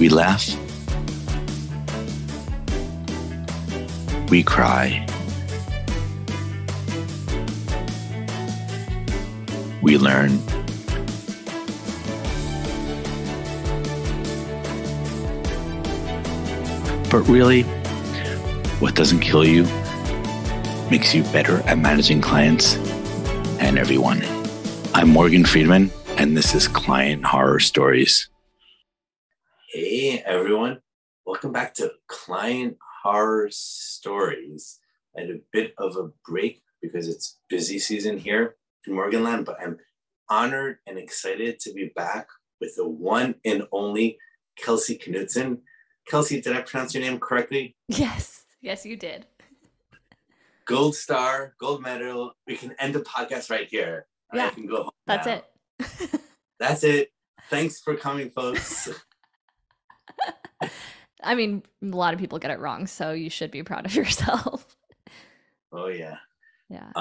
We laugh, we cry, we learn, but really, what doesn't kill you makes you better at managing clients and everyone. I'm Morgan Friedman, and this is Client Horror Stories. Hey, everyone. Welcome back to Client Horror Stories. I had a bit of a break because it's busy season here in Morganland, but I'm honored and excited to be back with the one and only Kelsey Knutson. Kelsey, did I pronounce your name correctly? Yes. Yes, you did. Gold star, gold medal. We can end the podcast right here. Yeah, I can go home. That's it. That's it. Thanks for coming, folks. I mean, a lot of people get it wrong, so you should be proud of yourself. Oh, yeah. Yeah.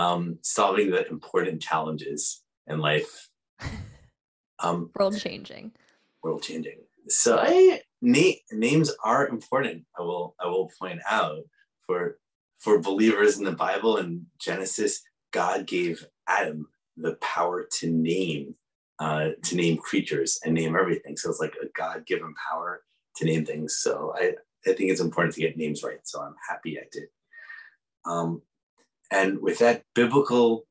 Solving the important challenges in life. World changing. So names are important. I will point out for believers in the Bible and Genesis, God gave Adam the power to name creatures and name everything. So it's like a God-given power to name things. So I think it's important to get names right. So I'm happy I did. And with that biblical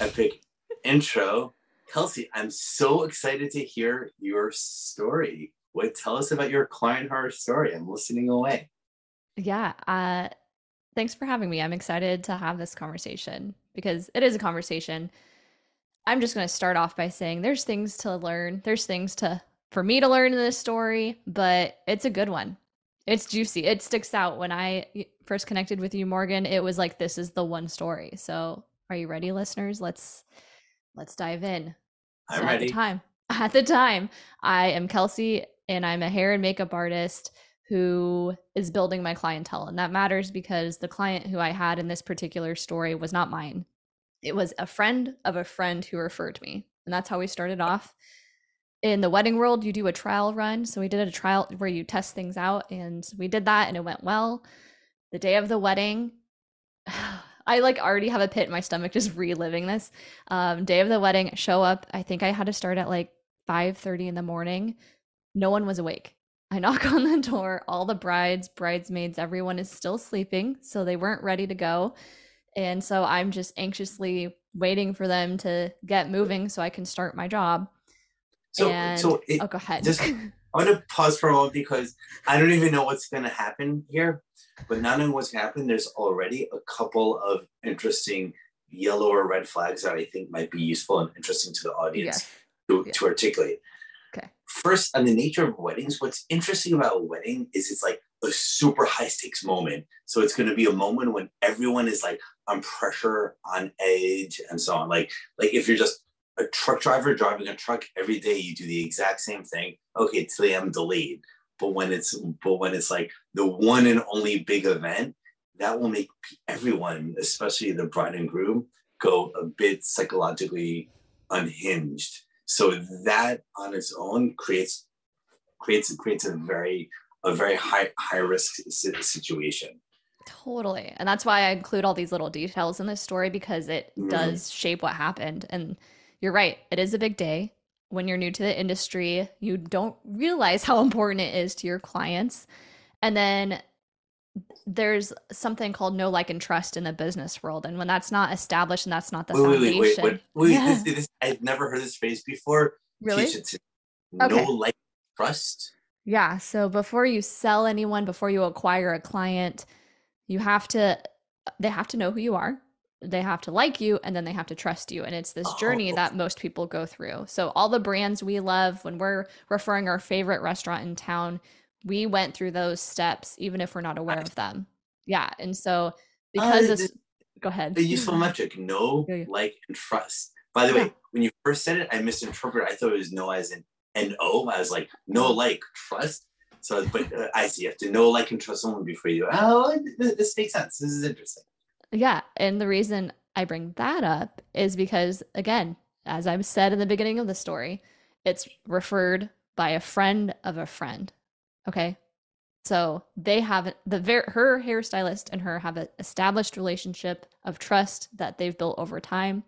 epic intro, Kelsey, I'm so excited to hear your story. Tell us about your client horror story. I'm listening away. Yeah. Thanks for having me. I'm excited to have this conversation because it is a conversation. I'm just going to start off by saying there's things to learn. There's things for me to learn in this story, but it's a good one. It's juicy. It sticks out. When I first connected with you, Morgan, it was like, this is the one story. So are you ready, listeners? Let's dive in. I'm ready. At the time, I am Kelsey, and I'm a hair and makeup artist who is building my clientele. And that matters because the client who I had in this particular story was not mine. It was a friend of a friend who referred me. And that's how we started off. In the wedding world, you do a trial run. So we did a trial where you test things out, and we did that, and it went well. The day of the wedding, I already have a pit in my stomach just reliving this. Day of the wedding, show up. I think I had to start at 5:30 in the morning. No one was awake. I knock on the door. All the bridesmaids, everyone is still sleeping. So they weren't ready to go. And so I'm just anxiously waiting for them to get moving so I can start my job. So go ahead. I want to pause for a moment because I don't even know what's going to happen here. But not knowing what's happened, there's already a couple of interesting yellow or red flags that I think might be useful and interesting to the audience to articulate. Okay. First, on the nature of weddings, what's interesting about a wedding is it's a super high stakes moment. So it's going to be a moment when everyone is on pressure, on edge, and so on. Like if you're just a truck driver driving a truck every day, you do the exact same thing. Okay, today I'm delayed. But when it's the one and only big event, that will make everyone, especially the bride and groom, go a bit psychologically unhinged. So that on its own creates a very high risk situation. Totally. And that's why I include all these little details in this story, because it does shape what happened. And you're right. It is a big day. When you're new to the industry, you don't realize how important it is to your clients. And then there's something called know, like, and trust in the business world. And when that's not established and that's not the foundation. Wait. Yeah. This, I've never heard this phrase before. Really? Know, like, trust. Yeah. So before you sell anyone, before you acquire a client, they have to know who you are. They have to like you, and then they have to trust you. And it's this journey that most people go through. So all the brands we love, when we're referring our favorite restaurant in town, we went through those steps, even if we're not aware of them. Yeah. And so go ahead. The useful metric, know, like, and trust. By the way, when you first said it, I misinterpreted. I thought it was know as in N-O. I was like, know, like, trust. So, but I see, you have to know, like, and trust someone before you. This makes sense. This is interesting. Yeah. And the reason I bring that up is because, again, as I've said in the beginning of the story, it's referred by a friend of a friend. Okay. So they have her hairstylist and her have an established relationship of trust that they've built over time,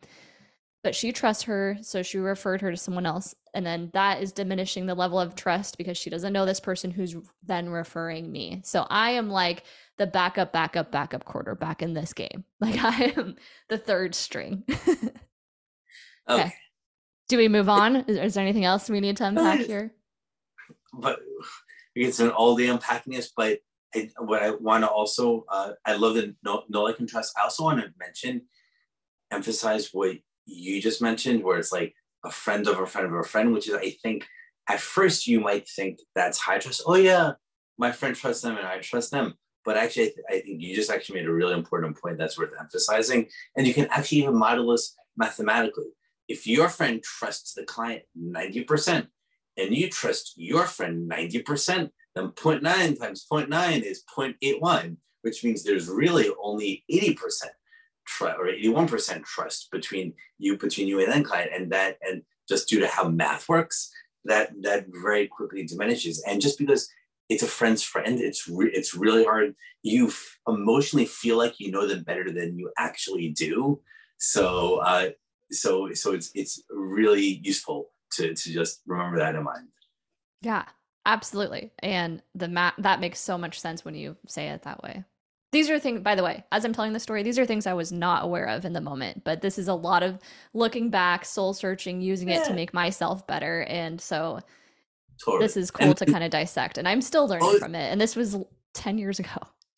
but she trusts her. So she referred her to someone else. And then that is diminishing the level of trust because she doesn't know this person who's then referring me. So I am like the backup quarterback in this game. Like I am the third string. Okay. Do we move on? Is there anything else we need to unpack here? But it's an all day unpacking this, but what I want to also, I love the know, like, and trust. I also want to emphasize what you just mentioned, where it's like a friend of a friend of a friend, which is, I think at first you might think that's high trust. Oh yeah, my friend trusts them and I trust them. But actually, I think you just actually made a really important point that's worth emphasizing. And you can actually even model this mathematically. If your friend trusts the client 90%, and you trust your friend 90%, then 0.9 times 0.9 is 0.81, which means there's really only 80% or 81% trust between you and then client. And that, and just due to how math works, that very quickly diminishes. And just because it's a friend's friend, it's really hard. You emotionally feel like you know them better than you actually do. So so it's really useful to just remember that in mind. Yeah, absolutely. And that makes so much sense when you say it that way. These are things, by the way, as I'm telling the story, these are things I was not aware of in the moment, but this is a lot of looking back, soul searching, using it to make myself better. And so totally. This is cool to kind of dissect, and I'm still learning from it. And this was 10 years ago,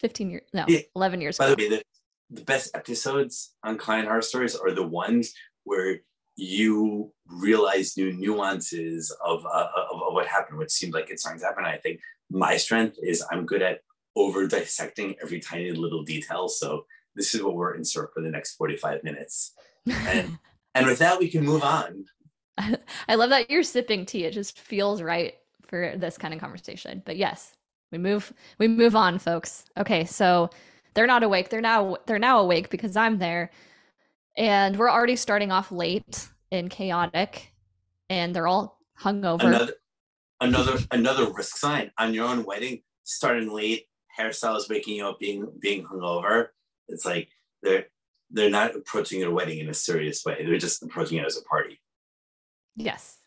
11 years ago. By the way, the best episodes on client horror stories are the ones where you realize new nuances of what happened, which seemed like it's not to happen. I think my strength is I'm good at over dissecting every tiny little detail. So this is what we're in store for the next 45 minutes. And with that, we can move on. I love that you're sipping tea. It just feels right for this kind of conversation. But yes, we move on, folks. Okay, so they're not awake. They're now awake because I'm there. And we're already starting off late and chaotic, and they're all hungover. Another risk sign on your own wedding, starting late, hairstyles waking you up, being hungover. It's like they're not approaching their wedding in a serious way. They're just approaching it as a party. Yes.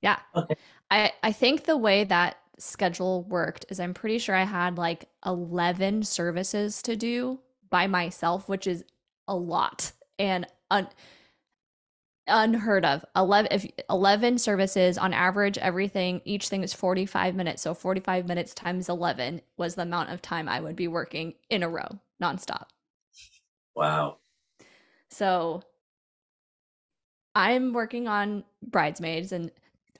Yeah. Okay. I think the way that schedule worked is I'm pretty sure I had like 11 services to do by myself, which is a lot. And unheard of. 11 services on average. Each thing is 45 minutes. So 45 minutes times 11 was the amount of time I would be working in a row, nonstop. Wow. So I'm working on bridesmaids, and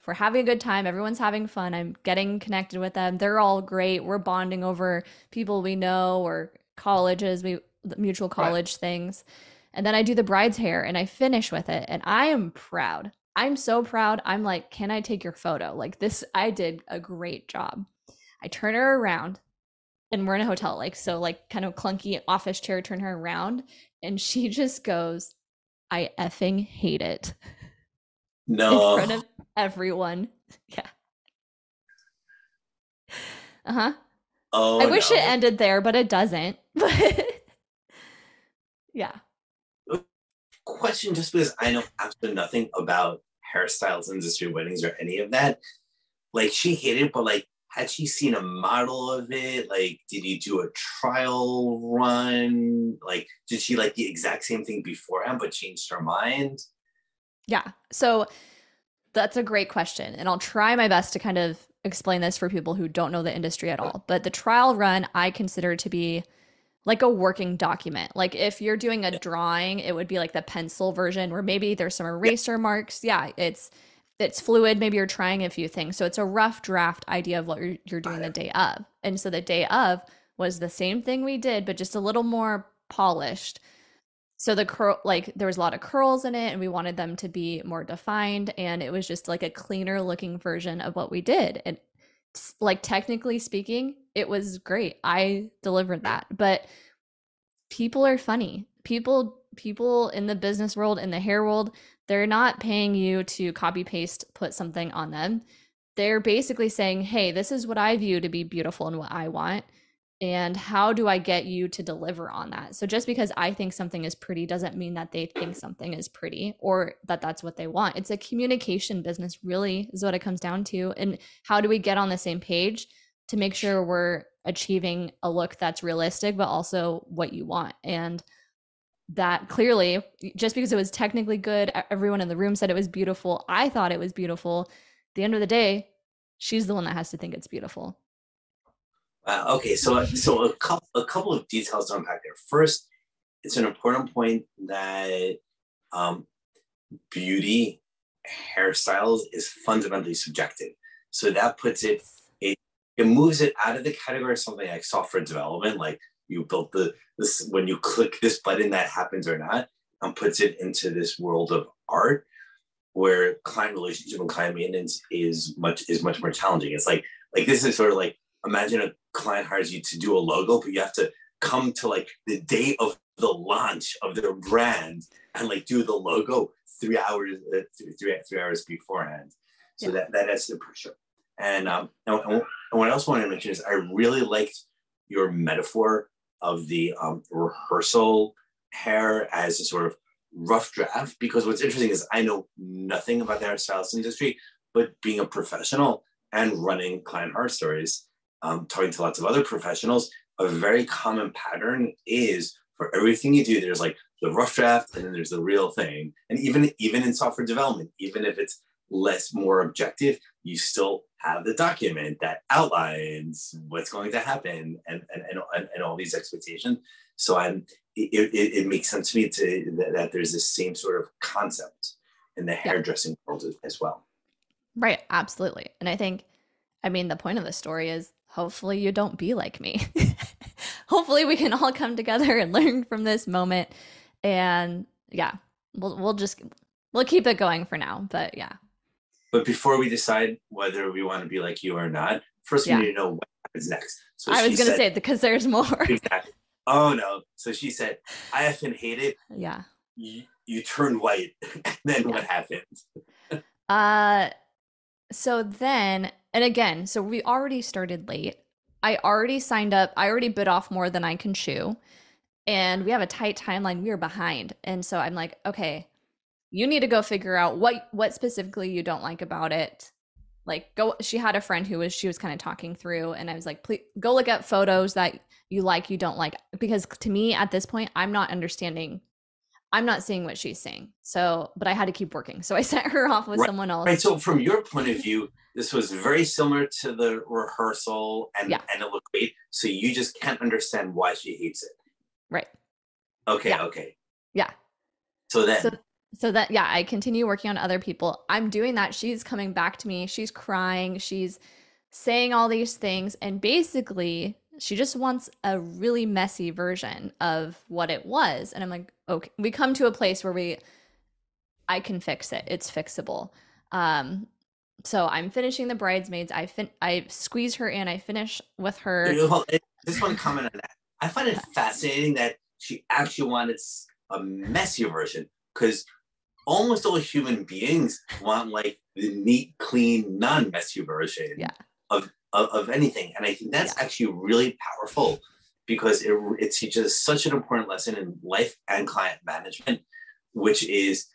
we're having a good time. Everyone's having fun. I'm getting connected with them. They're all great. We're bonding over people we know or colleges, mutual college things. And then I do the bride's hair and I finish with it. And I am proud. I'm so proud. I'm like, can I take your photo? Like this, I did a great job. I turn her around, and we're in a hotel, like, so like kind of clunky office chair, turn her around. And she just goes, I effing hate it. No. In front of everyone. Yeah. Uh-huh. Oh, I wish it ended there, but it doesn't. Yeah. Question, just because I know absolutely nothing about hairstyles, industry, weddings, or any of that. Like, she hated it, but like, had she seen a model of it? Like, did you do a trial run? Like, did she like the exact same thing beforehand but changed her mind? Yeah, so that's a great question, and I'll try my best to kind of explain this for people who don't know the industry at all. But the trial run I consider to be like a working document. Like if you're doing a drawing, it would be like the pencil version where maybe there's some eraser marks. Yeah, it's fluid. Maybe you're trying a few things. So it's a rough draft idea of what you're doing the day of. And so the day of was the same thing we did, but just a little more polished. So the there was a lot of curls in it, and we wanted them to be more defined. And it was just like a cleaner looking version of what we did. And like technically speaking, it was great. I delivered that. But people are funny. People in the business world, in the hair world, they're not paying you to copy paste, put something on them. they're basically saying, hey, this is what I view to be beautiful and what I want. And how do I get you to deliver on that? So just because I think something is pretty doesn't mean that they think something is pretty or that that's what they want. It's a communication business, really, is what it comes down to. And how do we get on the same page to make sure we're achieving a look that's realistic, but also what you want? And that clearly, just because it was technically good, everyone in the room said it was beautiful. I thought it was beautiful. At the end of the day, she's the one that has to think it's beautiful. Wow. Okay. So a couple of details to unpack there. First, it's an important point that beauty, hairstyles is fundamentally subjective. So that puts it, it moves it out of the category of something like software development, like you built this when you click this button that happens or not, and puts it into this world of art where client relationship and client maintenance is much more challenging. It's like this is sort of like, imagine a client hires you to do a logo, but you have to come to like the day of the launch of their brand and like do the logo three hours beforehand. So yeah. that adds to the pressure. And what I also want to mention is I really liked your metaphor of the rehearsal hair as a sort of rough draft, because what's interesting is I know nothing about the hairstylist industry, but being a professional and running client horror stories, talking to lots of other professionals, a very common pattern is for everything you do, there's like the rough draft and then there's the real thing. And even in software development, even if it's more objective, you still have the document that outlines what's going to happen and all these expectations. So it makes sense to me that there's this same sort of concept in the hairdressing world as well. Right. Absolutely. And I mean, the point of the story is hopefully you don't be like me. Hopefully we can all come together and learn from this moment. And yeah, we'll keep it going for now, but yeah. But before we decide whether we want to be like you or not, first we need to know what happens next. So I was going to say, because there's more. Exactly. Oh no. So she said, I effing hate it. Yeah. You turn white. And then what happens? So then, and again, so we already started late. I already signed up. I already bit off more than I can chew. And we have a tight timeline. We are behind. And so I'm like, okay, you need to go figure out what specifically you don't like about it. Like go, she had a friend she was kind of talking through, and I was like, please go look up photos that you don't like, because to me at this point, I'm not understanding. I'm not seeing what she's saying. So, but I had to keep working. So I sent her off with someone else. Right. So from your point of view, this was very similar to the rehearsal and it looked great. So you just can't understand why she hates it. Right. Okay. Yeah. Okay. Yeah. So I continue working on other people. I'm doing that. She's coming back to me. She's crying. She's saying all these things. And basically she just wants a really messy version of what it was. And I'm like, okay, we come to a place where I can fix it. It's fixable. So I'm finishing the bridesmaids. I squeeze her in. I finish with her. Just want to comment on that. I find it fascinating that she actually wanted a messy version, because almost all human beings want like the neat, clean, non-messy version of anything. And I think that's actually really powerful, because it teaches such an important lesson in life and client management, which is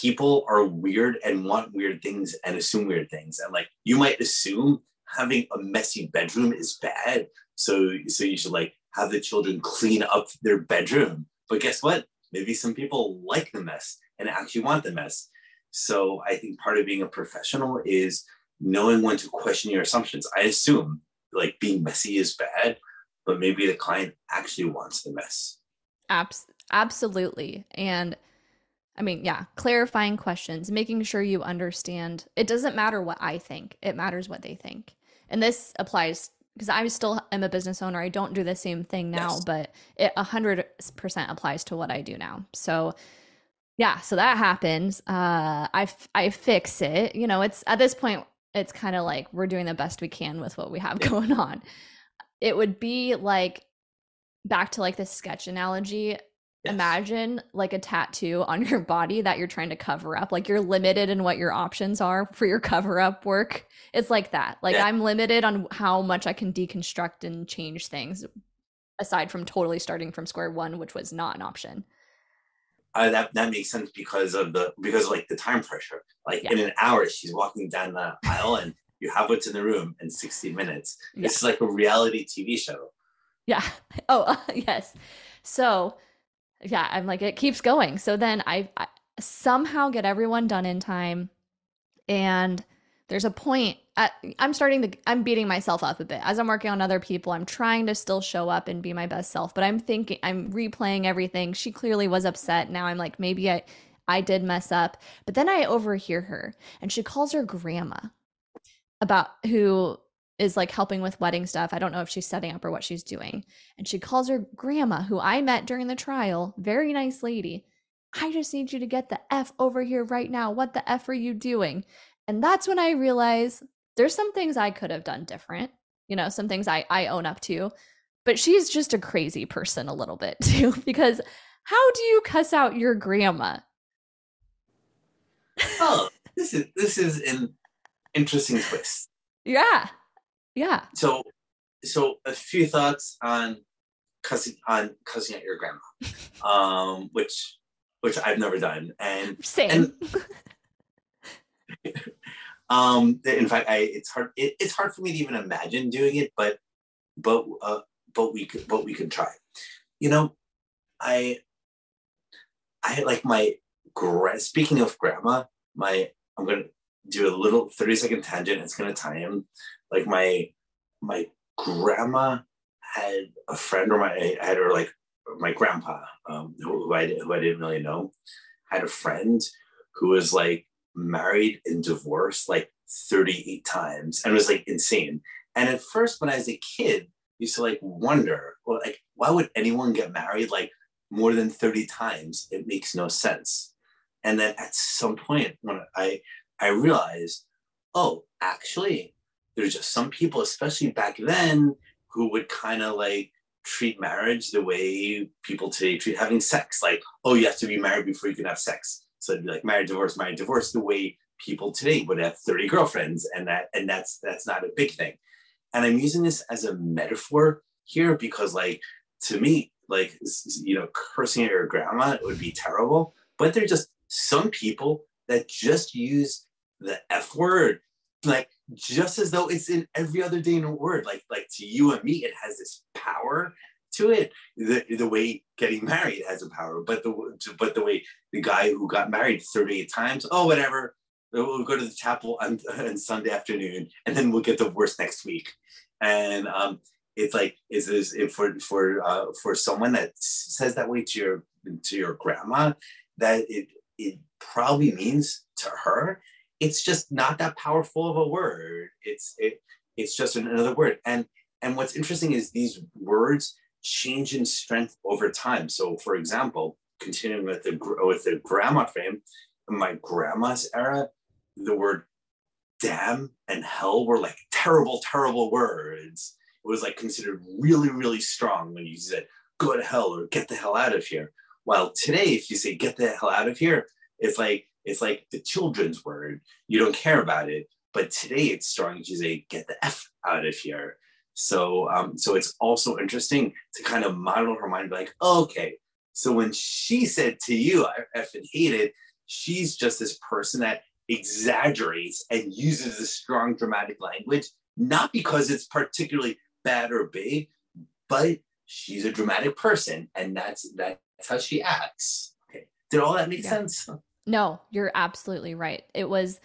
people are weird and want weird things and assume weird things. And like, you might assume having a messy bedroom is bad. So you should like have the children clean up their bedroom, but guess what? Maybe some people like the mess and actually want the mess. So I think part of being a professional is knowing when to question your assumptions. I assume like being messy is bad, but maybe the client actually wants the mess. Absolutely. And I mean, clarifying questions, making sure you understand. It doesn't matter what I think. It matters what they think. And this applies because I still am a business owner. I don't do the same thing now, but it 100% applies to what I do now. So so that happens. I fix it. You know, it's at this point, it's kind of like we're doing the best we can with what we have going on. It would be like back to like the sketch analogy. Imagine like a tattoo on your body that you're trying to cover up. Like you're limited in what your options are for your cover up work. It's like that. Like I'm limited on how much I can deconstruct and change things aside from totally starting from square one, which was not an option. That makes sense because of the time pressure. Like in an hour, she's walking down the aisle and you have what's in the room in 60 minutes. Yeah. It's like a reality TV show. Yeah. Oh, yes. So yeah, I'm like, it keeps going. So then I somehow get everyone done in time. And there's a point I'm beating myself up a bit as I'm working on other people. I'm trying to still show up and be my best self, but I'm replaying everything. She clearly was upset. Now I'm like, maybe I did mess up, but then I overhear her and she calls her grandma who is like helping with wedding stuff. I don't know if she's setting up or what she's doing. And she calls her grandma, who I met during the trial, very nice lady. I just need you to get the F over here right now. What the F are you doing? And that's when I realized there's some things I could have done different, some things I own up to, but she's just a crazy person a little bit too, because how do you cuss out your grandma? Oh, this is an interesting twist. Yeah. Yeah. So a few thoughts on cussing at your grandma, which I've never done. And same. And, in fact, it's hard for me to even imagine doing it, but we could try. I like my speaking of grandma, I'm going to do a little 30-second tangent. It's going to tie in. Like my grandma had a friend, or my grandpa, who I didn't really know, had a friend who was like married and divorced like 38 times, and was like insane. And at first, when I was a kid, I used to like wonder, well, like why would anyone get married like more than 30 times? It makes no sense. And then at some point, when I realized, oh, actually, there's just some people, especially back then, who would kind of like treat marriage the way people today treat having sex. Like, oh, you have to be married before you can have sex. So it'd be like married, divorce, the way people today would have 30 girlfriends. And that's not a big thing. And I'm using this as a metaphor here because like, to me, like, cursing at your grandma, it would be terrible, but there are just some people that just use the F word, like, just as though it's in every other day in a word, like to you and me, it has this power to it. The way getting married has a power, but the way the guy who got married 38 times, oh, whatever, we'll go to the chapel on Sunday afternoon, and then we'll get divorced next week. And it's like, is this for someone that says that way to your grandma, that it probably means to her, it's just not that powerful of a word. It's just another word. And what's interesting is these words change in strength over time. So for example, continuing with the grandma frame, in my grandma's era, the word damn and hell were like terrible words. It was like considered really, really strong when you said, go to hell or get the hell out of here. While today, if you say get the hell out of here, it's like the children's word. You don't care about it. But today it's starting to say, get the F out of here. So it's also interesting to kind of model her mind, like, oh, okay, so when she said to you, I effing hate it, she's just this person that exaggerates and uses a strong dramatic language, not because it's particularly bad or big, but she's a dramatic person. And that's how she acts. Okay. Did all that make sense? No, you're absolutely right. It was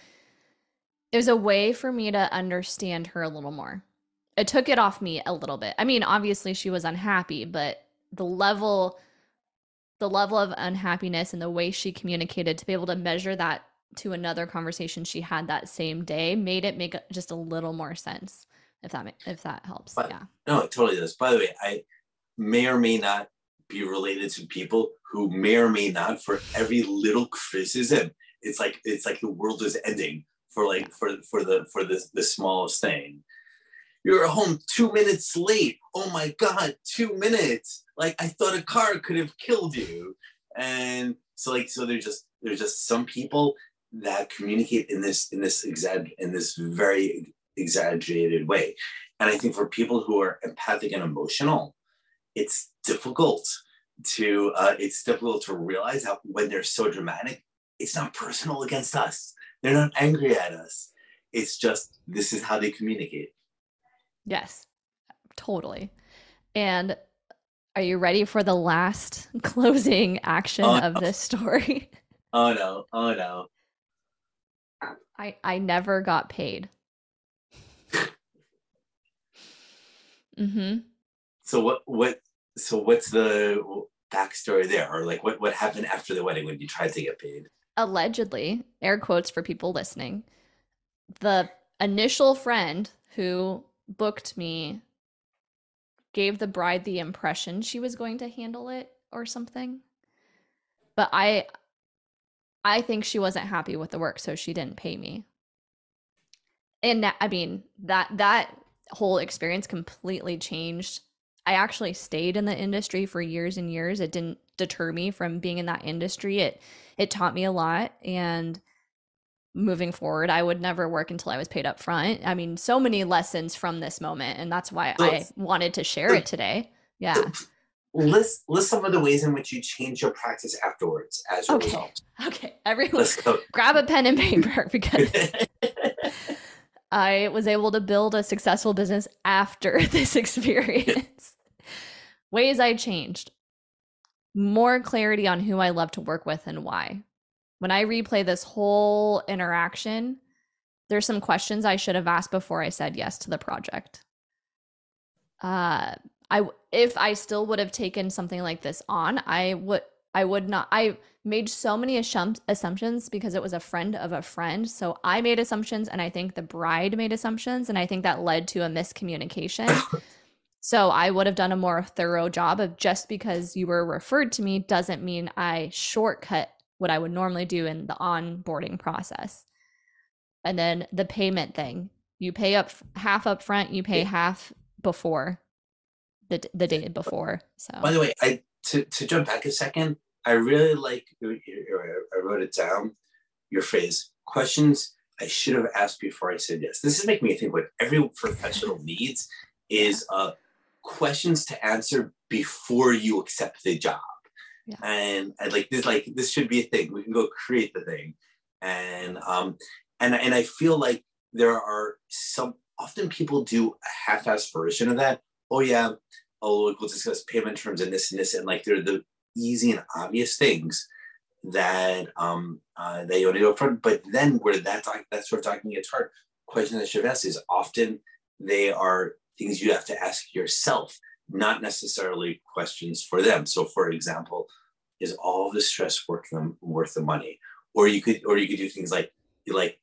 a way for me to understand her a little more. It took it off me a little bit. I mean, obviously she was unhappy, but the level of unhappiness and the way she communicated, to be able to measure that to another conversation she had that same day, made it make just a little more sense, if that helps. But, yeah. No, it totally does. By the way, I may or may not be related to people who may or may not, for every little criticism, it's like the world is ending for the smallest thing. You're home 2 minutes late. Oh my God, 2 minutes. Like, I thought a car could have killed you. And so like, so there's just some people that communicate in this very exaggerated way. And I think for people who are empathic and emotional, it's difficult to realize that when they're so dramatic, it's not personal against us. They're not angry at us. It's just, this is how they communicate. Yes, totally. And are you ready for the last closing action of this story? Oh no. I never got paid. Mm-hmm. So what's the backstory there? Or like what happened after the wedding when you tried to get paid? Allegedly, air quotes for people listening, the initial friend who booked me gave the bride the impression she was going to handle it or something. But I think she wasn't happy with the work, so she didn't pay me. And that whole experience completely changed. I actually stayed in the industry for years and years. It didn't deter me from being in that industry. It taught me a lot, and moving forward, I would never work until I was paid up front. I mean, so many lessons from this moment, and that's why I wanted to share it today. Yeah. List some of the ways in which you change your practice afterwards as a result. Okay. Everyone grab a pen and paper because I was able to build a successful business after this experience. Ways I changed. More clarity on who I love to work with and why. When I replay this whole interaction, there's some questions I should have asked before I said yes to the project. If I still would have taken something like this on, I would not. I made so many assumptions because it was a friend of a friend. So I made assumptions, and I think the bride made assumptions, and I think that led to a miscommunication. So I would have done a more thorough job of, just because you were referred to me doesn't mean I shortcut what I would normally do in the onboarding process. And then the payment thing, you pay up half up front, you pay half before the day before. So by the way, to jump back a second, I really like, I wrote it down, your phrase, questions I should have asked before I said yes. This is making me think what every professional needs is questions to answer before you accept the job. Yeah. And I'd like this should be a thing. We can go create the thing. And and I feel like there are often people do a half-assed version of that. Oh yeah, we'll discuss payment terms and this, and like they're the easy and obvious things that that you want to go for. But then where that sort of talking gets hard, questions that should ask is often they are things you have to ask yourself, not necessarily questions for them. So for example, is all the stress worth the money? Or you could do things like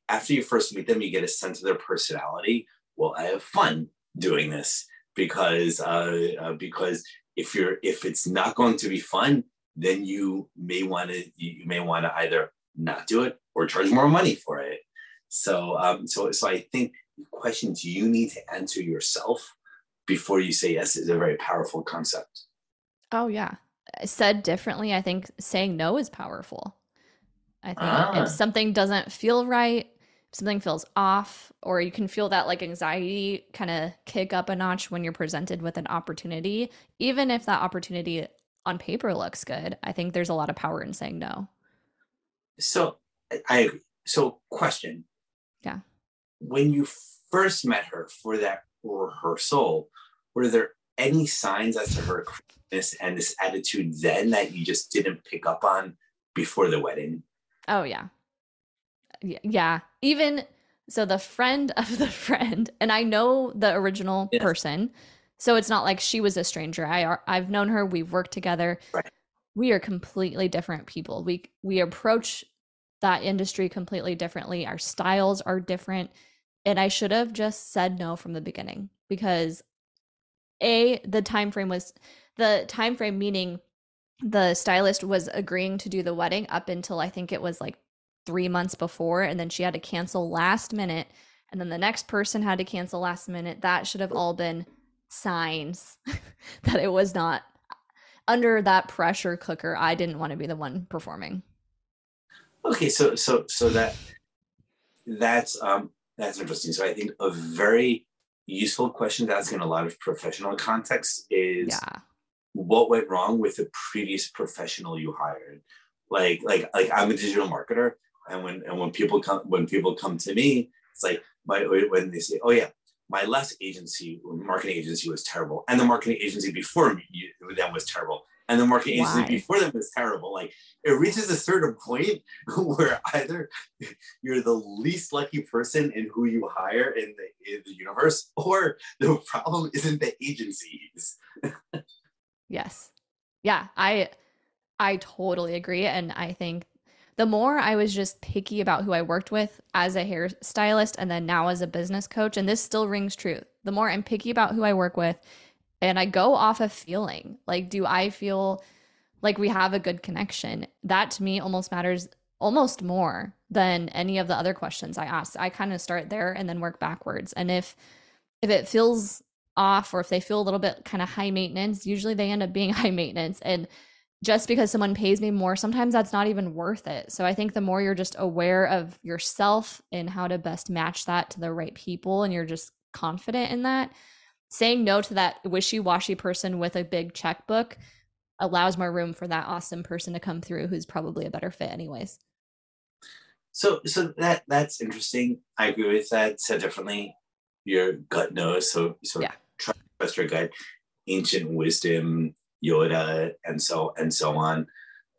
after you first meet them, you get a sense of their personality. Well, I have fun doing this because if it's not going to be fun, then you may want to either not do it or charge more money for it. So I think questions you need to answer yourself before you say yes is a very powerful concept. Oh yeah. Said differently, I think saying no is powerful. I think if something doesn't feel right, if something feels off, or you can feel that like anxiety kind of kick up a notch when you're presented with an opportunity, even if that opportunity on paper looks good, I think there's a lot of power in saying no. So I agree. So question. Yeah. When you first met her for that rehearsal, were there any signs as to her creepiness and this attitude then that you just didn't pick up on before the wedding? Oh yeah. Yeah. Even so, the friend of the friend, and I know the original person, so it's not like she was a stranger. I've known her. We've worked together. Right. We are completely different people. We approach that industry completely differently. Our styles are different. And I should have just said no from the beginning, because the time frame, meaning the stylist was agreeing to do the wedding up until I think it was like 3 months before, and then she had to cancel last minute, and then the next person had to cancel last minute. That should have all been signs that it was not under that pressure cooker. I didn't want to be the one performing. Okay, so that's interesting. So I think a very useful question to ask in a lot of professional context is, what went wrong with the previous professional you hired? Like I'm a digital marketer, and when people come to me, it's like when they say, oh yeah, my last agency, marketing agency, was terrible, and the marketing agency before them was terrible, and the marketing agency before them was terrible. Like, it reaches a certain point where either you're the least lucky person in who you hire in the universe, or the problem isn't the agencies. Yes. Yeah, I totally agree. And I think the more I was just picky about who I worked with as a hairstylist and then now as a business coach, and this still rings true, the more I'm picky about who I work with, and I go off of feeling, like, do I feel like we have a good connection? That to me almost matters almost more than any of the other questions I asked. I kind of start there and then work backwards. And if it feels off, or if they feel a little bit kind of high maintenance, usually they end up being high maintenance. And just because someone pays me more, sometimes that's not even worth it. So I think the more you're just aware of yourself and how to best match that to the right people, and you're just confident in that, saying no to that wishy-washy person with a big checkbook allows more room for that awesome person to come through who's probably a better fit anyways. So that's interesting. I agree with that. Said differently, your gut knows. So trust your gut, ancient wisdom, Yoda, and so on.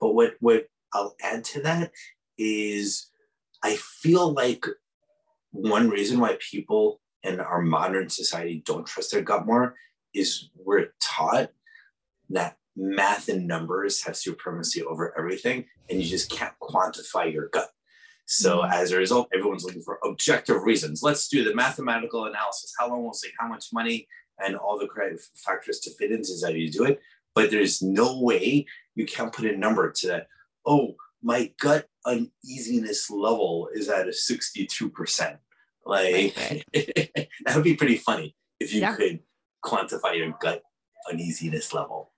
But what I'll add to that is, I feel like one reason why people in our modern society don't trust their gut more is we're taught that math and numbers have supremacy over everything, and you just can't quantify your gut. So as a result, everyone's looking for objective reasons. Let's do the mathematical analysis. How long will it take? How much money? And all the correct factors to fit into how you do it. But there's no way you can put a number to that. Oh, my gut uneasiness level is at a 62%. Like, that would be pretty funny if you could quantify your gut uneasiness level.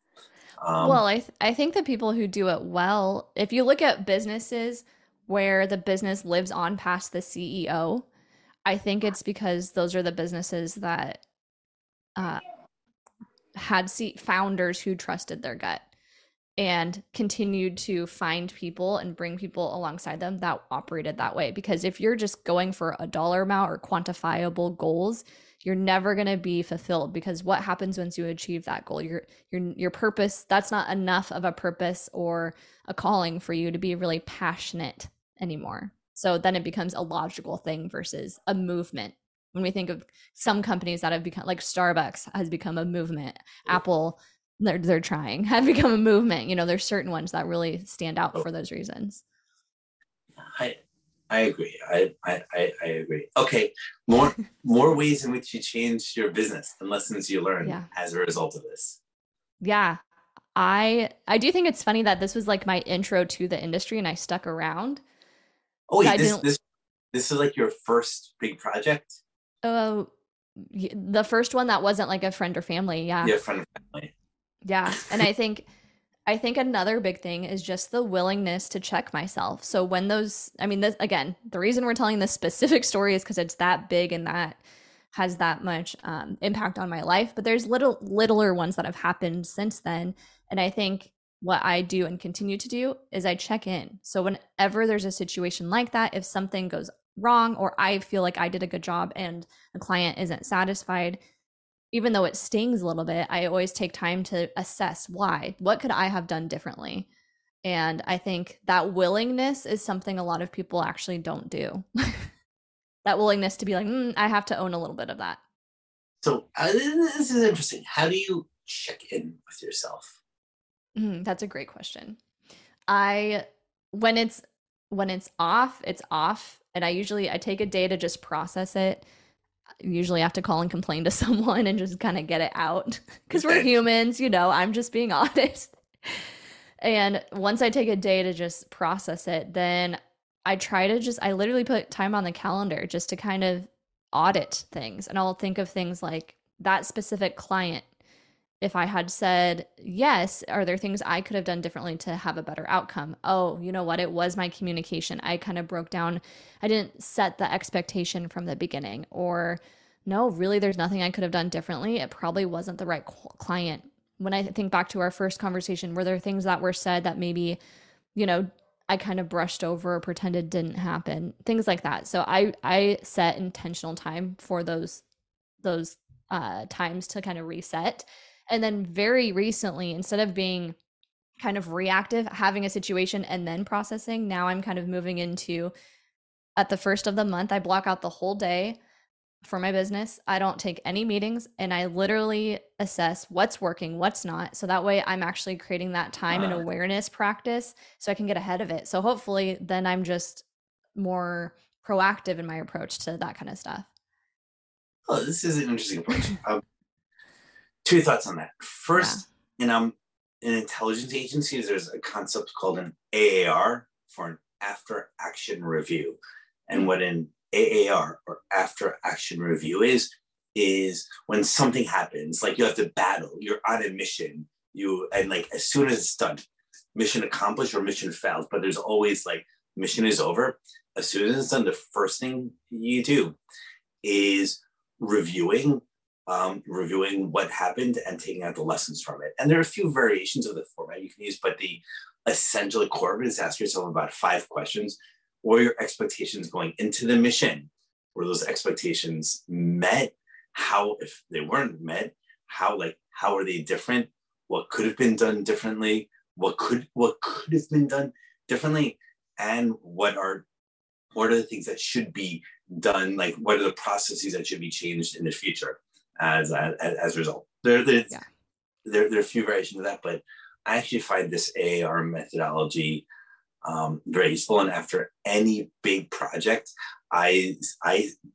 I think the people who do it well, if you look at businesses where the business lives on past the CEO, I think it's because those are the businesses that had founders who trusted their gut and continued to find people and bring people alongside them that operated that way. Because if you're just going for a dollar amount or quantifiable goals, you're never going to be fulfilled, because what happens once you achieve that goal? Your purpose, that's not enough of a purpose or a calling for you to be really passionate anymore. So then it becomes a logical thing versus a movement. When we think of some companies that have become, like Starbucks has become a movement, Apple, they're trying, have become a movement. You know, there's certain ones that really stand out for those reasons. I agree. I agree. Okay, more ways in which you change your business and lessons you learn as a result of this. Yeah, I do think it's funny that this was like my intro to the industry, and I stuck around. Oh, wait, this is like your first big project. Oh, the first one that wasn't like a friend or family. Yeah, friend or family. Yeah. And I think another big thing is just the willingness to check myself. So when the reason we're telling this specific story is because it's that big and that has that much impact on my life, but there's littler ones that have happened since then. And I think what I do and continue to do is I check in. So whenever there's a situation like that, if something goes wrong, or I feel like I did a good job and the client isn't satisfied, even though it stings a little bit, I always take time to assess why. What could I have done differently? And I think that willingness is something a lot of people actually don't do. That willingness to be like, I have to own a little bit of that. So this is interesting. How do you check in with yourself? That's a great question. When it's off, it's off. And I take a day to just process it. Usually I have to call and complain to someone and just kind of get it out, because we're humans, you know, I'm just being honest. And once I take a day to just process it, then I literally put time on the calendar just to kind of audit things, and I'll think of things like that specific client. If I had said, yes, are there things I could have done differently to have a better outcome? Oh, you know what? It was my communication. I kind of broke down. I didn't set the expectation from the beginning. Or no, really, there's nothing I could have done differently. It probably wasn't the right client. When I think back to our first conversation, were there things that were said that maybe, you know, I kind of brushed over or pretended didn't happen, things like that. So I set intentional time for those times to kind of reset. And then very recently, instead of being kind of reactive, having a situation and then processing, now I'm kind of moving into, at the first of the month, I block out the whole day for my business. I don't take any meetings, and I literally assess what's working, what's not. So that way I'm actually creating that time and awareness practice so I can get ahead of it. So hopefully then I'm just more proactive in my approach to that kind of stuff. Oh, this is an interesting approach. Two thoughts on that. First, in intelligence agencies, there's a concept called an AAR, for an after action review. And what an AAR, or after action review, is when something happens, like you have to battle, you're on a mission, and like as soon as it's done, mission accomplished or mission failed, but there's always like mission is over. As soon as it's done, the first thing you do is reviewing what happened and taking out the lessons from it. And there are a few variations of the format you can use, but the essential core of it is ask yourself about 5 questions. Were your expectations going into the mission? Were those expectations met? How, if they weren't met, how are they different? What could have been done differently? What could have been done differently? And what are the things that should be done? Like, what are the processes that should be changed in the future? As a result, there are a few variations of that, but I actually find this AAR methodology very useful. And after any big project, I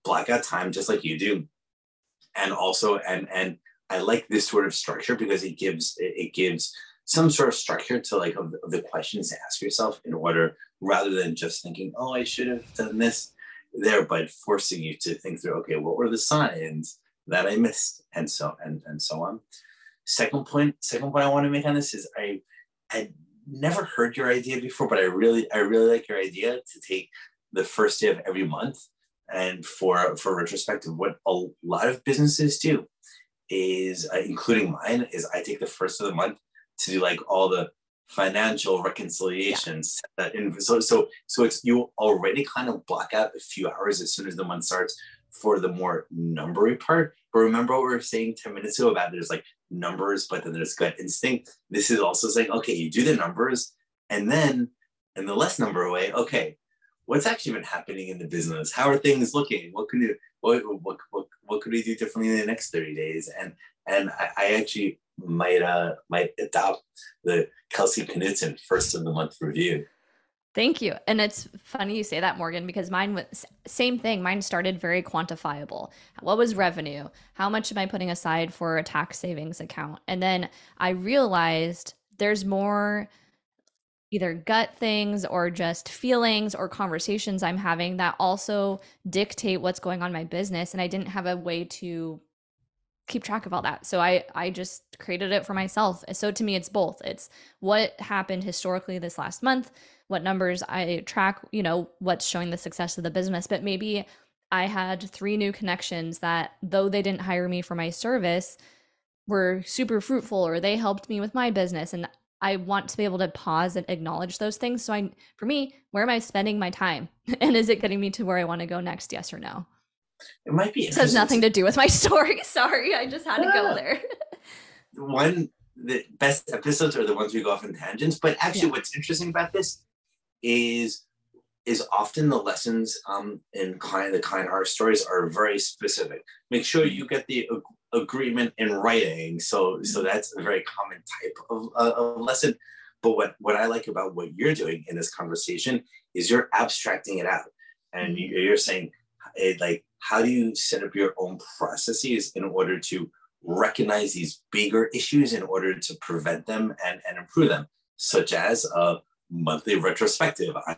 block out time just like you do, and I like this sort of structure because it gives some sort of structure to like of the questions to ask yourself in order, rather than just thinking, oh, I should have done this there, but forcing you to think through, okay, what were the signs that I missed, and so on. Second point I want to make on this is I never heard your idea before, but I really like your idea to take the first day of every month and for retrospective. What a lot of businesses do is, including mine, is I take the first of the month to do like all the financial reconciliations. So it's, you already kind of block out a few hours as soon as the month starts for the more numbery part. But remember what we were saying 10 minutes ago about there's like numbers, but then there's gut instinct. This is also saying, okay, you do the numbers, and then in the less number way, okay, what's actually been happening in the business? How are things looking? What could we do differently in the next 30 days? And I actually might adopt the Kelsey Knutson first of the month review. Thank you. And it's funny you say that, Morgan, because mine was same thing. Mine started very quantifiable. What was revenue? How much am I putting aside for a tax savings account? And then I realized there's more either gut things or just feelings or conversations I'm having that also dictate what's going on in my business. And I didn't have a way to keep track of all that. So I just created it for myself. So to me, it's both. It's what happened historically this last month, what numbers I track, you know, what's showing the success of the business. But maybe I had 3 new connections that, though they didn't hire me for my service, were super fruitful, or they helped me with my business. And I want to be able to pause and acknowledge those things. So for me, where am I spending my time? And is it getting me to where I want to go next? Yes or no? It might be. It has nothing to do with my story. Sorry, I just had to go there. The best episodes are the ones we go off in tangents. But actually, what's interesting about this is often the lessons in the client horror stories are very specific. Make sure you get the agreement in writing. So that's a very common type of lesson. But what I like about what you're doing in this conversation is you're abstracting it out, and you're saying like, how do you set up your own processes in order to recognize these bigger issues in order to prevent them and improve them, such as a monthly retrospective on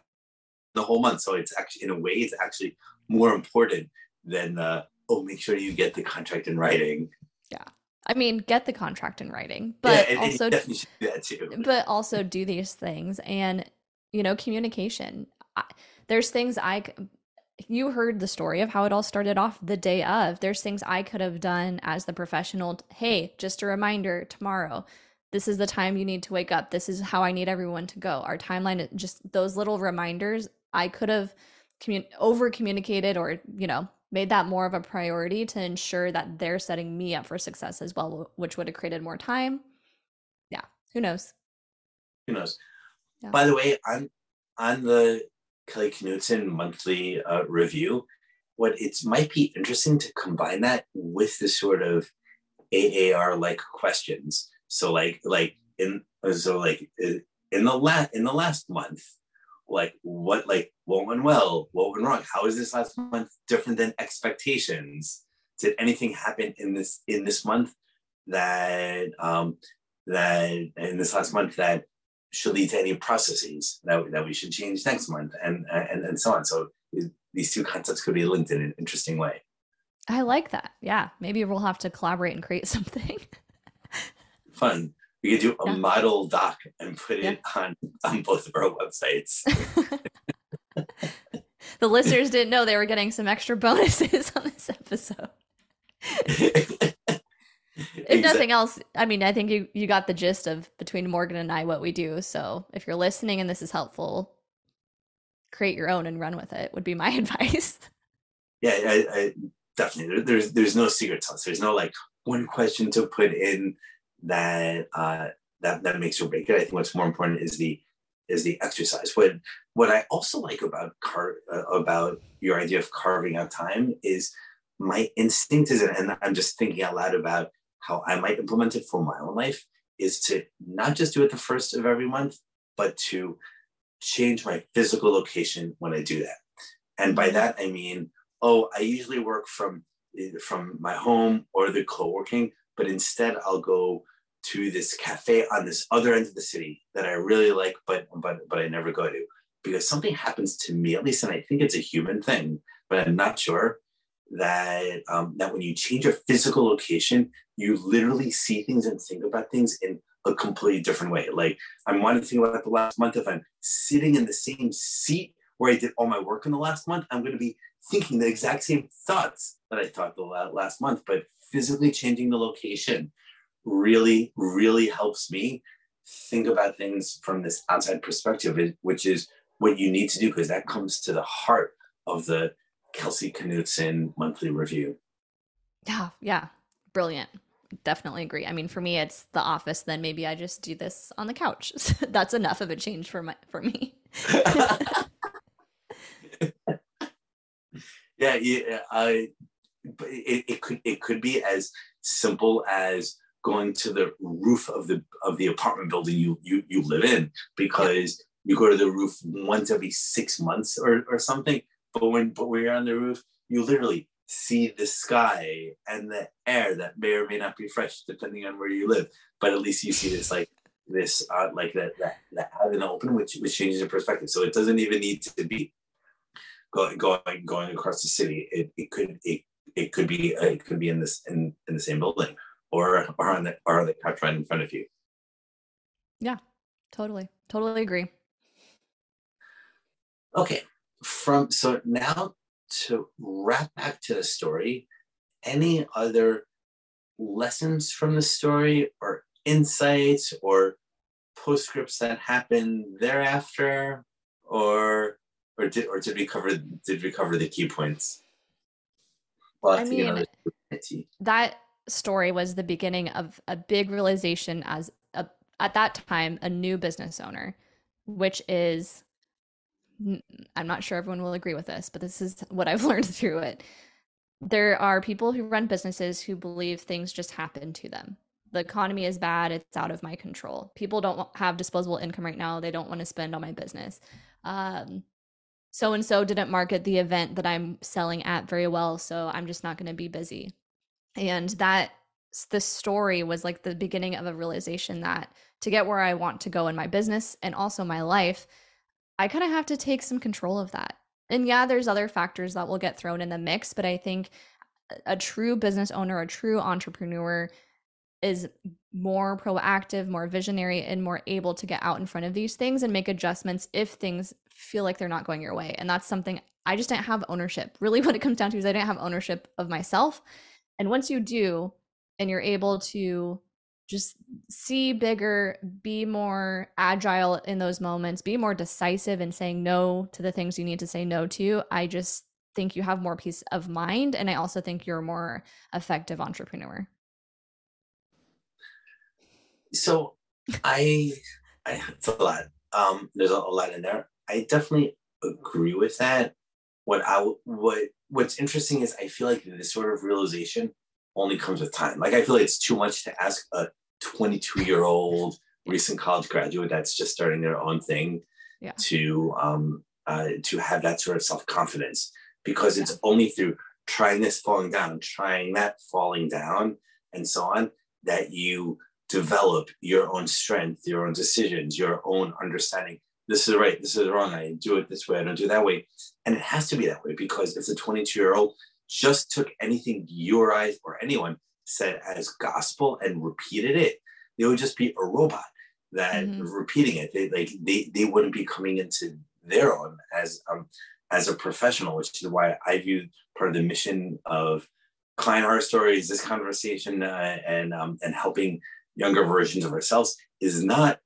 the whole month. So it's actually, in a way, it's actually more important than the, oh, make sure you get the contract in writing. Yeah. I mean, get the contract in writing, but yeah, also definitely should do that too. But also do these things, and, you know, communication. There's things you heard the story of how it all started off the day of. There's things I could have done as the professional. Hey, just a reminder, tomorrow, this is the time you need to wake up. This is how I need everyone to go. Our timeline, just those little reminders. I could have over-communicated or, you know, made that more of a priority to ensure that they're setting me up for success as well, which would have created more time. Yeah. Who knows? Who knows? Yeah. By the way, I'm on the Kelsey Knutson monthly review. What it might be interesting to combine that with the sort of AAR-like questions. So in the last month, what went well, what went wrong? How is this last month different than expectations? Did anything happen in this month that should lead to any processes that we should change next month, and so on? So these two concepts could be linked in an interesting way. I like that. Yeah, maybe we'll have to collaborate and create something fun. We could do a model doc and put it on both of our websites. The listeners didn't know they were getting some extra bonuses on this episode. If nothing else, I mean, I think you got the gist of, between Morgan and I, what we do. So if you're listening and this is helpful, create your own and run with it would be my advice. Yeah, I definitely. There's no secret sauce. There's no one question to put in that makes or break it. I think what's more important is the exercise. What I also like about your idea of carving out time is, my instinct is, and I'm just thinking out loud about how I might implement it for my own life, is to not just do it the first of every month, but to change my physical location when I do that. And by that, I mean, I usually work from my home or the co-working, but instead I'll go to this cafe on this other end of the city that I really like, but I never go to, because something happens to me, at least, and I think it's a human thing, but I'm not sure, that when you change your physical location, you literally see things and think about things in a completely different way. Like, I'm wanting to think about the last month. If I'm sitting in the same seat where I did all my work in the last month, I'm going to be thinking the exact same thoughts that I thought the last month. But physically changing the location really, really helps me think about things from this outside perspective, which is what you need to do, because that comes to the heart of the Kelsey Knutson monthly review. Yeah. Brilliant. Definitely agree. I mean, for me, it's the office. Then maybe I just do this on the couch. That's enough of a change for me. Yeah. It could be as simple as going to the roof of the apartment building you live in, because you go to the roof once every 6 months or something. But when you're on the roof, you literally see the sky and the air that may or may not be fresh, depending on where you live. But at least you see this out in the open, which changes your perspective. So it doesn't even need to be going across the city. It could be in the same building or on the couch right in front of you. Yeah, totally agree. Okay. So now, to wrap back to the story, any other lessons from the story or insights or postscripts that happened thereafter, or did we cover the key points? Well, I mean, that story was the beginning of a big realization as at that time a new business owner, which is, I'm not sure everyone will agree with this, but this is what I've learned through it. There are people who run businesses who believe things just happen to them. The economy is bad. It's out of my control. People don't have disposable income right now. They don't want to spend on my business. So-and-so didn't market the event that I'm selling at very well, so I'm just not going to be busy. And the story was like the beginning of a realization that to get where I want to go in my business and also my life, I kind of have to take some control of that. And yeah, there's other factors that will get thrown in the mix, but I think a true business owner, a true entrepreneur is more proactive, more visionary, and more able to get out in front of these things and make adjustments if things feel like they're not going your way. And that's something I just didn't have ownership. Really what it comes down to is I didn't have ownership of myself. And once you do, and you're able to just see bigger, be more agile in those moments, be more decisive in saying no to the things you need to say no to, I just think you have more peace of mind. And I also think you're a more effective entrepreneur. So it's a lot. There's a lot in there. I definitely agree with that. What's interesting is I feel like this sort of realization only comes with time. Like, I feel like it's too much to ask a 22-year-old recent college graduate that's just starting their own thing to have that sort of self-confidence, because it's only through trying this, falling down, trying that, falling down, and so on, that you develop your own strength, your own decisions, your own understanding. This is right, this is wrong, I do it this way, I don't do it that way. And it has to be that way, because if the 22-year-old just took anything you or I or anyone said as gospel and repeated it, they would just be a robot that repeating it. They wouldn't be coming into their own as a professional, which is why I view part of the mission of Client Horror Stories, this conversation, and helping younger versions of ourselves is not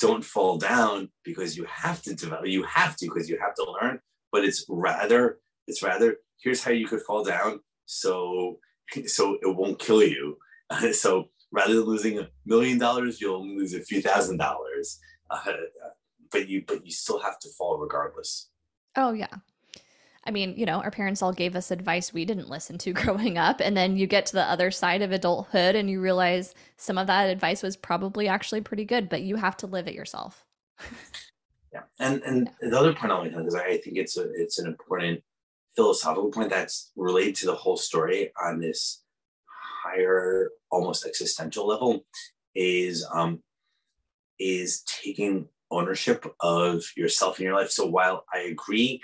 don't fall down because you have to develop, you have to, because you have to learn, but it's rather here's how you could fall down so it won't kill you. So rather than losing $1 million, you'll only lose a few $1,000. But you still have to fall regardless. Oh yeah. I mean, you know, our parents all gave us advice we didn't listen to growing up. And then you get to the other side of adulthood and you realize some of that advice was probably actually pretty good, but you have to live it yourself. Yeah. And the other point I want to make is I think it's an important philosophical point that's related to the whole story on this higher, almost existential level is taking ownership of yourself in your life. So while I agree,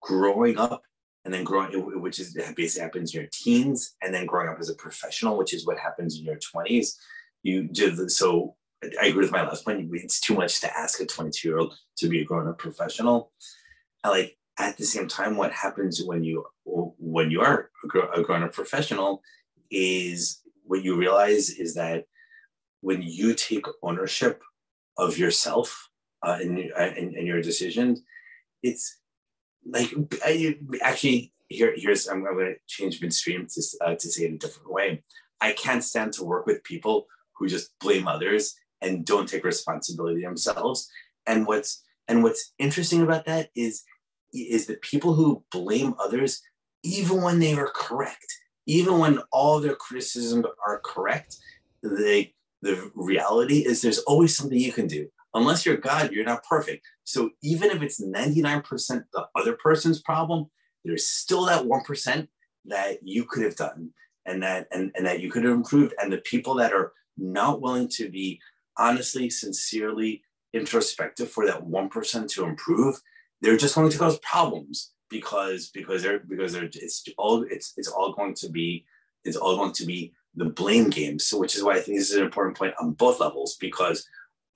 growing up and then growing, which is basically happens in your teens, and then growing up as a professional, which is what happens in your 20s. So I agree with my last point. It's too much to ask a 22-year-old to be a grown-up professional. At the same time, what happens when you are a grown-up professional is what you realize is that when you take ownership of yourself and your decisions, it's like, I'm going to change midstream to say it a different way. I can't stand to work with people who just blame others and don't take responsibility themselves. And what's interesting about that is the people who blame others, even when they are correct, even when all their criticisms are correct, the reality is there's always something you can do. Unless you're God, you're not perfect. So even if it's 99% the other person's problem, there's still that 1% that you could have done and that you could have improved. And the people that are not willing to be honestly, sincerely introspective for that 1% to improve, they're just going to cause problems because it's all going to be the blame game. So which is why I think this is an important point on both levels, because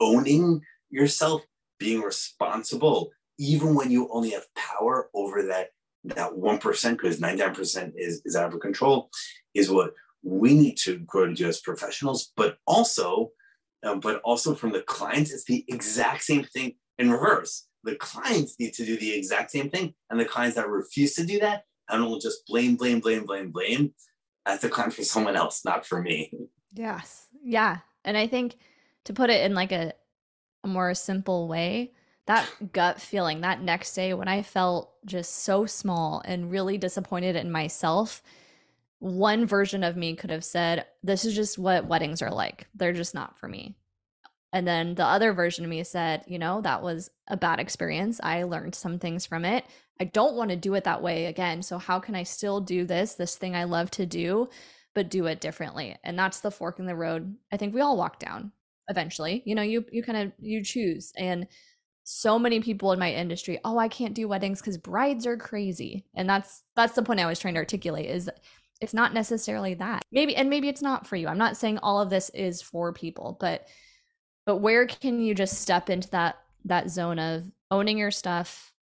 owning yourself, being responsible, even when you only have power over that 1%, because 99% is out of control, is what we need to grow to do as professionals. But also from the clients, it's the exact same thing in reverse. The clients need to do the exact same thing, and the clients that refuse to do that, and will just blame. That's a client for someone else, not for me. Yes. Yeah. And I think, to put it in like a more simple way, that gut feeling that next day when I felt just so small and really disappointed in myself, one version of me could have said, this is just what weddings are like. They're just not for me. And then the other version of me said, you know, that was a bad experience. I learned some things from it. I don't want to do it that way again. So how can I still do this thing I love to do, but do it differently? And that's the fork in the road I think we all walk down. Eventually, you know, you choose. And so many people in my industry, oh, I can't do weddings because brides are crazy. And that's the point I was trying to articulate, is it's not necessarily that. Maybe it's not for you. I'm not saying all of this is for people, but where can you just step into that zone of owning your stuff,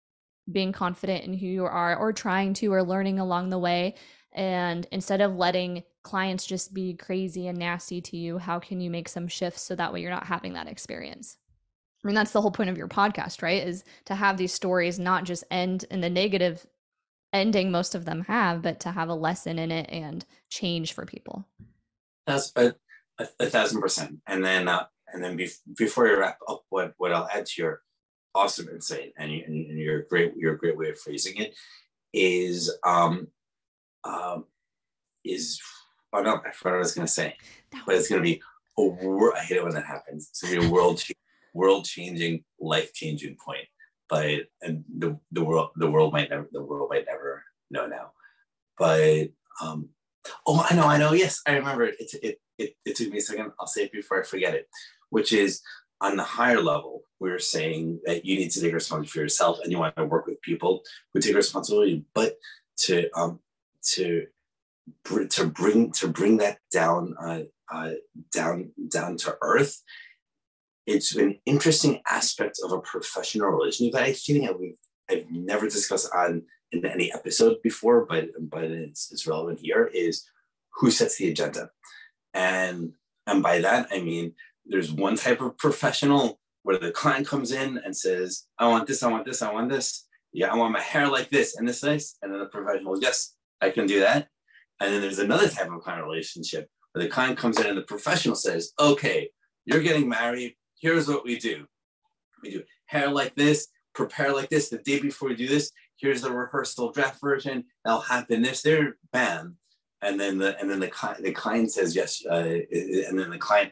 being confident in who you are, or trying to, or learning along the way. And instead of letting clients just be crazy and nasty to you, how can you make some shifts so that way you're not having that experience? I mean, that's the whole point of your podcast, right? Is to have these stories not just end in the negative ending most of them have, but to have a lesson in it and change for people. That's 1,000%. And then before you wrap up, what I'll add to your awesome insight and your great way of phrasing it is oh no, I forgot what I was going to say, but it's going to be I hate it when that happens. It's going to be a world changing, life changing point, but the world might never know now. But I know. Yes, I remember it. It took me a second. I'll say it before I forget it, which is on the higher level, we're saying that you need to take responsibility for yourself, and you want to work with people who take responsibility, but to bring that down to earth. It's an interesting aspect of a professional relationship that I've never discussed in any episode before, but it's relevant here, is who sets the agenda. And by that, I mean, there's one type of professional where the client comes in and says, I want this, I want this, I want this. Yeah, I want my hair like this and this. And then the professional, yes, I can do that. And then there's another type of client relationship where the client comes in and the professional says, okay, you're getting married. Here's what we do. We do hair like this, prepare like this. The day before we do this, here's the rehearsal draft version. That'll happen this there, bam. And then the client says yes. And then the client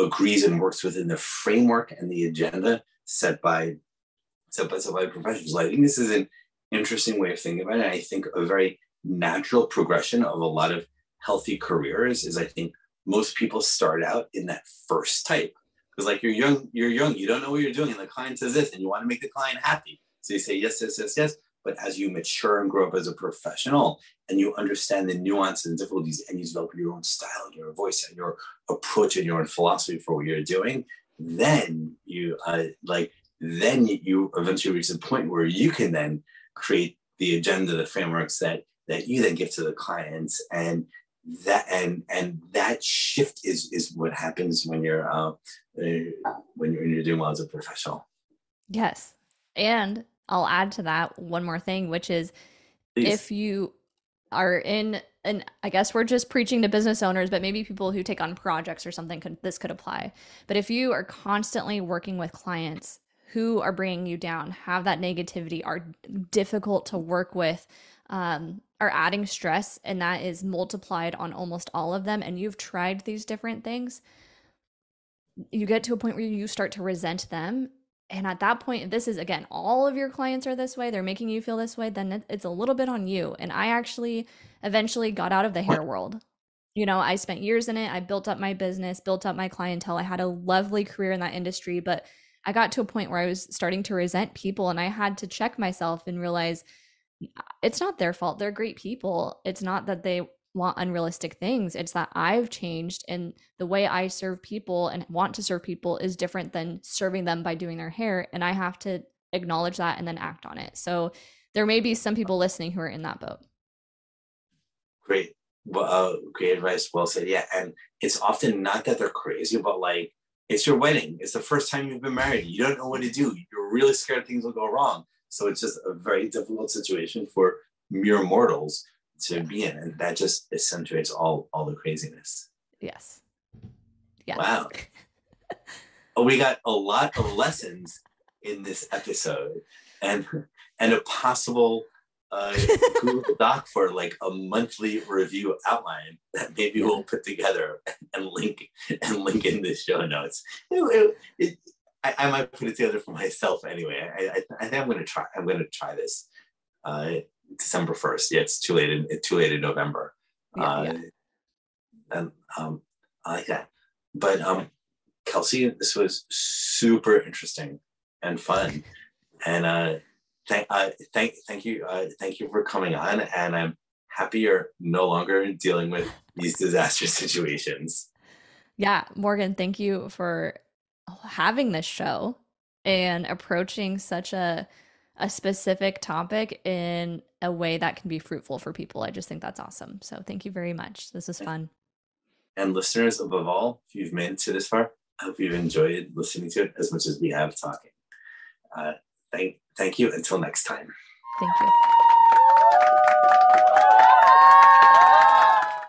agrees and works within the framework and the agenda set by professionals. So I think this is an interesting way of thinking about it. And I think a very natural progression of a lot of healthy careers is, I think most people start out in that first type. Because like you're young, you don't know what you're doing. And the client says this and you want to make the client happy. So you say yes. But as you mature and grow up as a professional and you understand the nuance and difficulties and you develop your own style and your voice and your approach and your own philosophy for what you're doing, then you eventually reach the point where you can then create the agenda, the frameworks that you then give to the clients, and that shift is what happens when you're doing well as a professional. Yes, and I'll add to that one more thing, which is, please, if you are in, and I guess we're just preaching to business owners, but maybe people who take on projects or something, this could apply. But if you are constantly working with clients who are bringing you down, have that negativity, are difficult to work with, are adding stress, and that is multiplied on almost all of them, and you've tried these different things, you get to a point where you start to resent them. And at that point, this is, again, all of your clients are this way, they're making you feel this way, then it's a little bit on you. And I actually eventually got out of the hair world. You know, I spent years in it. I built up my business, built up my clientele. I had a lovely career in that industry, but I got to a point where I was starting to resent people, and I had to check myself and realize it's not their fault. They're great people. It's not that they want unrealistic things. It's that I've changed, and the way I serve people and want to serve people is different than serving them by doing their hair. And I have to acknowledge that and then act on it. So there may be some people listening who are in that boat. Great. Well, great advice. Well said. Yeah. And it's often not that they're crazy, but like, it's your wedding. It's the first time you've been married. You don't know what to do. You're really scared things will go wrong. So it's just a very difficult situation for mere mortals to be in, and that just accentuates all the craziness. Yes. Wow. We got a lot of lessons in this episode, and a possible Google Doc for like a monthly review outline that maybe we'll put together and link in the show notes. I might put it together for myself anyway. I think I'm going to try this. December 1st. Yeah, it's too late. In November. Yeah. And I like that. But Kelsey, this was super interesting. and fun. And thank you for coming on. And I'm happy you're no longer dealing with these disastrous situations. Yeah, Morgan, thank you for having this show and approaching such a specific topic in a way that can be fruitful for people. I just think that's awesome. So thank you very much. This was fun. And listeners, above all, if you've made it to this far, I hope you've enjoyed listening to it as much as we have talking. Thank you. Until next time. Thank you.